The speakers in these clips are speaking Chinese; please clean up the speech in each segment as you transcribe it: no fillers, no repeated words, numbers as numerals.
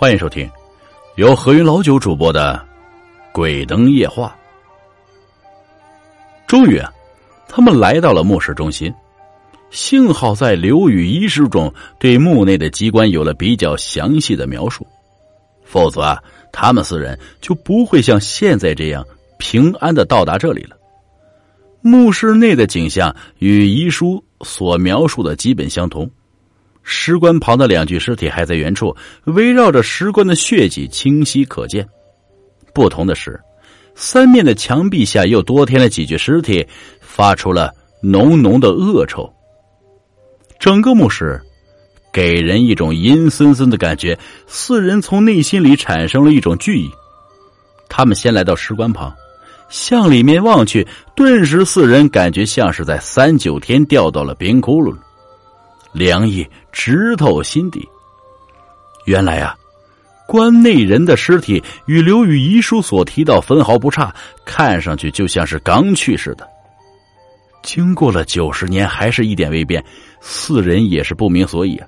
欢迎收听由何云老九主播的鬼灯夜话。终于啊，他们来到了墓室中心。幸好在刘禹遗书中对墓内的机关有了比较详细的描述，否则啊，他们四人就不会像现在这样平安的到达这里了。墓室内的景象与遗书所描述的基本相同，石棺旁的两具尸体还在原处，围绕着石棺的血迹清晰可见。不同的是，三面的墙壁下又多添了几具尸体，发出了浓浓的恶臭。整个墓室给人一种阴森森的感觉，四人从内心里产生了一种惧意。他们先来到石棺旁，向里面望去，顿时四人感觉像是在三九天掉到了冰窟窿，凉意直透心底。原来啊，棺内人的尸体与刘禹遗书所提到分毫不差，看上去就像是刚去世的。经过了90年还是一点未变，四人也是不明所以啊。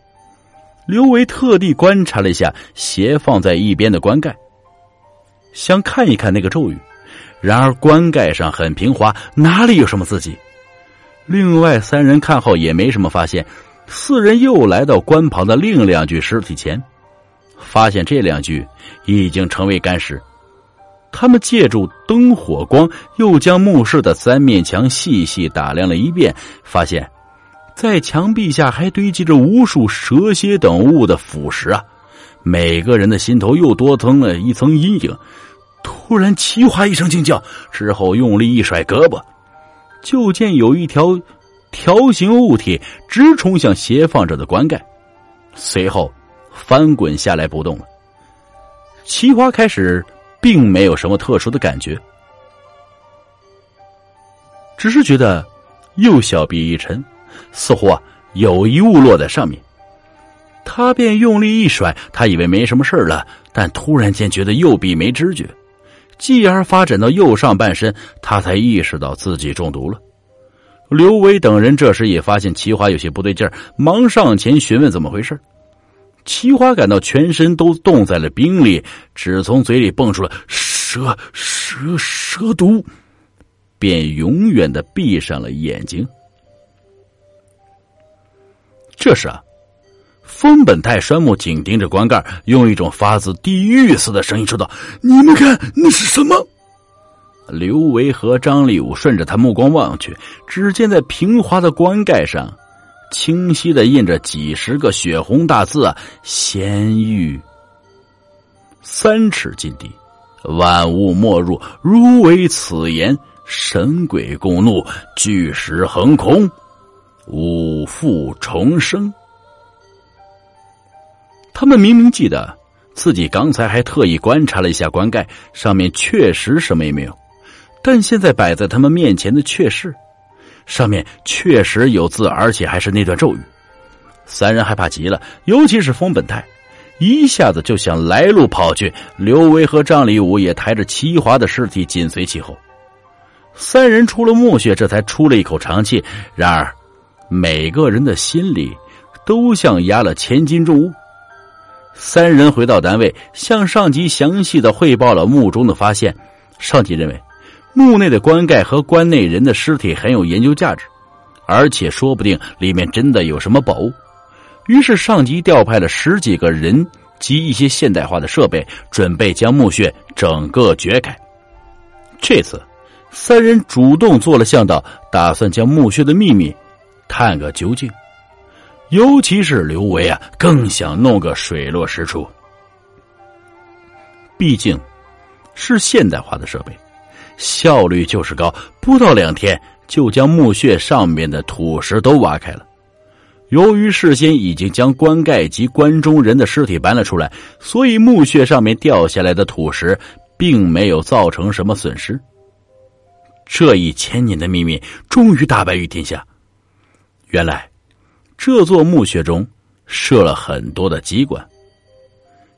刘维特地观察了一下斜放在一边的棺盖，想看一看那个咒语，然而棺盖上很平滑，哪里有什么字迹？另外三人看后也没什么发现，四人又来到棺旁的另两具尸体前，发现这两具已经成为干尸。他们借助灯火光又将墓室的三面墙细细打量了一遍，发现在墙壁下还堆积着无数蛇蝎等物的腐蚀啊！每个人的心头又多增了一层阴影。突然齐华一声惊叫，之后用力一甩胳膊，就见有一条条形物体直冲向斜放着的棺盖，随后翻滚下来不动了。齐华开始并没有什么特殊的感觉，只是觉得右小臂一沉，似乎啊有一物落在上面，他便用力一甩。他以为没什么事了，但突然间觉得右臂没知觉，继而发展到右上半身，他才意识到自己中毒了。刘维等人这时也发现齐华有些不对劲儿，忙上前询问怎么回事。齐华感到全身都冻在了冰里，只从嘴里蹦出了蛇毒，便永远的闭上了眼睛。这时啊，封本泰栓木紧盯着棺盖，用一种发自地狱似的声音说道：“你们看，那是什么？”刘维和张立武顺着他目光望去，只见在平滑的棺盖上清晰的印着几十个血红大字啊，仙域3尺禁地，万物莫入，如为此言，神鬼共怒，巨石横空，五父重生。他们明明记得自己刚才还特意观察了一下棺盖，上面确实什么也没有，但现在摆在他们面前的却是上面确实有字，而且还是那段咒语。三人害怕极了，尤其是封本泰，一下子就想来路跑去。刘维和张立武也抬着齐华的尸体紧随其后，三人出了墓穴，这才出了一口长气。然而每个人的心里都像压了千斤重物。三人回到单位，向上级详细的汇报了墓中的发现。上级认为墓内的棺盖和棺内人的尸体很有研究价值，而且说不定里面真的有什么宝物。于是上级调派了10几个人及一些现代化的设备，准备将墓穴整个掘开。这次三人主动做了向导，打算将墓穴的秘密探个究竟。尤其是刘维啊，更想弄个水落石出。毕竟是现代化的设备，效率就是高，不到2天就将墓穴上面的土石都挖开了。由于事先已经将棺盖及棺中人的尸体搬了出来，所以墓穴上面掉下来的土石并没有造成什么损失。这一千年的秘密终于大白于天下。原来这座墓穴中设了很多的机关，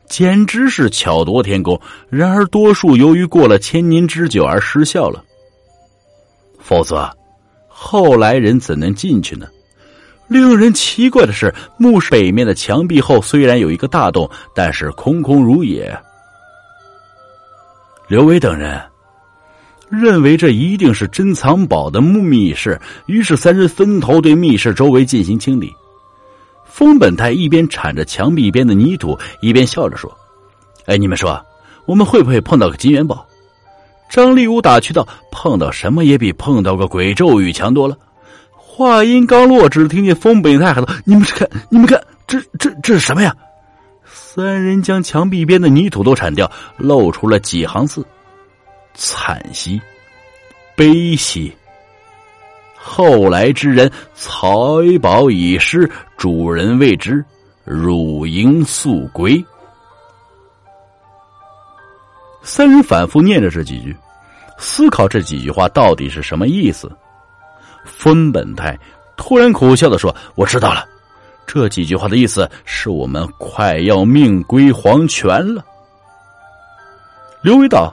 简直是巧夺天工。然而多数由于过了千年之久而失效了，否则后来人怎能进去呢？令人奇怪的是，墓室北面的墙壁后虽然有一个大洞，但是空空如也。刘伟等人认为这一定是珍藏宝的密室，于是三人分头对密室周围进行清理。封本泰一边铲着墙壁边的泥土，一边笑着说：“哎，你们说我们会不会碰到个金元宝？”张立武打趣道：“碰到什么也比碰到个鬼咒语强多了。”话音刚落，只听见封本泰喊道：“你们看，这是什么呀？”三人将墙壁边的泥土都铲掉，露出了几行字：惨兮，悲兮！后来之人，财宝已失，主人未知，汝应速归。三人反复念着这几句，思考这几句话到底是什么意思。分本泰突然苦笑地说：“我知道了，这几句话的意思是我们快要命归黄泉了。”刘伟道：“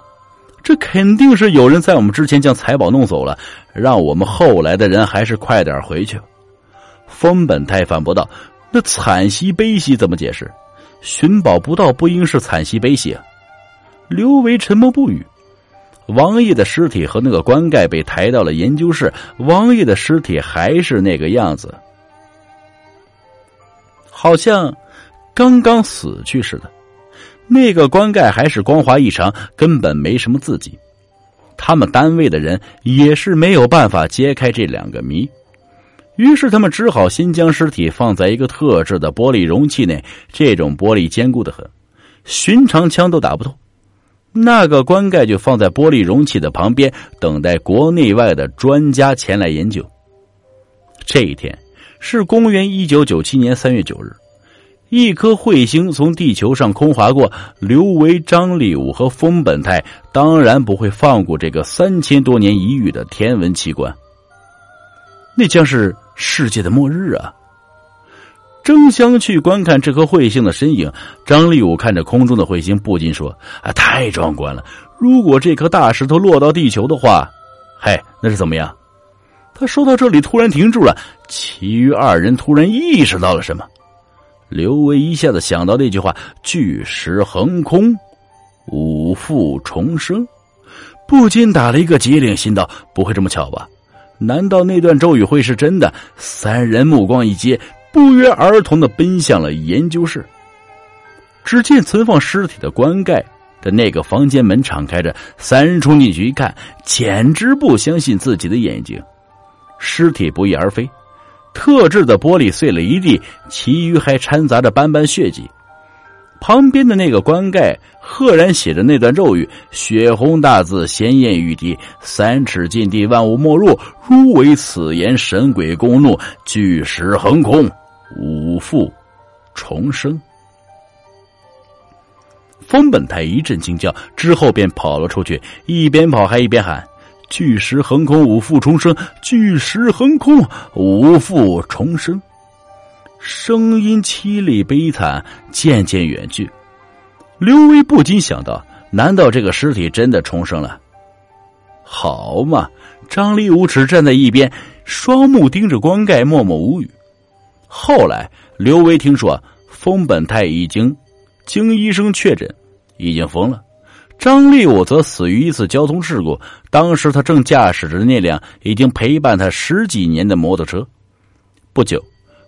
这肯定是有人在我们之前将财宝弄走了，让我们后来的人还是快点回去。”分本泰反驳道：“那惨兮悲兮怎么解释？寻宝不到不应是惨兮悲兮啊！”刘维沉默不语。王爷的尸体和那个棺盖被抬到了研究室，王爷的尸体还是那个样子，好像刚刚死去似的。那个棺盖还是光滑异常，根本没什么字迹。他们单位的人也是没有办法揭开这两个谜，于是他们只好先将尸体放在一个特制的玻璃容器内，这种玻璃坚固得很，寻常枪都打不透。那个棺盖就放在玻璃容器的旁边，等待国内外的专家前来研究。这一天是公元1997年3月9日，一颗彗星从地球上空划过，刘维、张立武和封本泰当然不会放过这个3000多年一遇的天文奇观。那将是世界的末日啊！争相去观看这颗彗星的身影。张立武看着空中的彗星，不禁说：“啊，太壮观了！如果这颗大石头落到地球的话，嘿，那是怎么样？”他说到这里突然停住了，其余二人突然意识到了什么。刘维一下子想到那句话：“巨石横空，五父重生”，不禁打了一个激灵，心道：“不会这么巧吧？难道那段咒语会是真的？”三人目光一接，不约而同地奔向了研究室。只见存放尸体的棺盖的那个房间门敞开着，三人冲进去一看，简直不相信自己的眼睛。尸体不翼而飞，特制的玻璃碎了一地，其余还掺杂着斑斑血迹。旁边的那个棺盖赫然写着那段咒语，血红大字鲜艳欲滴：“3尺禁地，万物莫入，如违此言，神鬼共怒，巨石横空，五父重生。”封本泰一阵惊叫，之后便跑了出去，一边跑还一边喊：“巨石横空，五父重生！巨石横空，五父重生！”声音凄厉悲惨，渐渐远去。刘威不禁想到：难道这个尸体真的重生了？好嘛！张立武只站在一边，双目盯着棺盖，默默无语。后来刘威听说封本泰已经经医生确诊已经疯了，张立武则死于一次交通事故，当时他正驾驶着那辆已经陪伴他10几年的摩托车。不久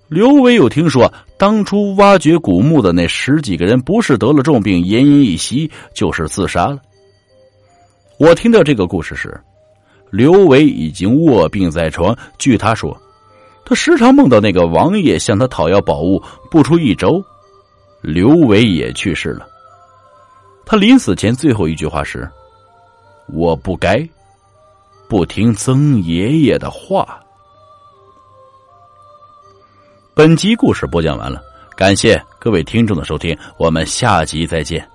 刘伟有听说，当初挖掘古墓的那10几个人，不是得了重病奄奄一息，就是自杀了。我听到这个故事时，刘伟已经卧病在床。据他说，他时常梦到那个王爷向他讨要宝物，不出1周，刘伟也去世了。他临死前最后一句话是：“我不该不听曾爷爷的话。”本集故事播讲完了，感谢各位听众的收听，我们下集再见。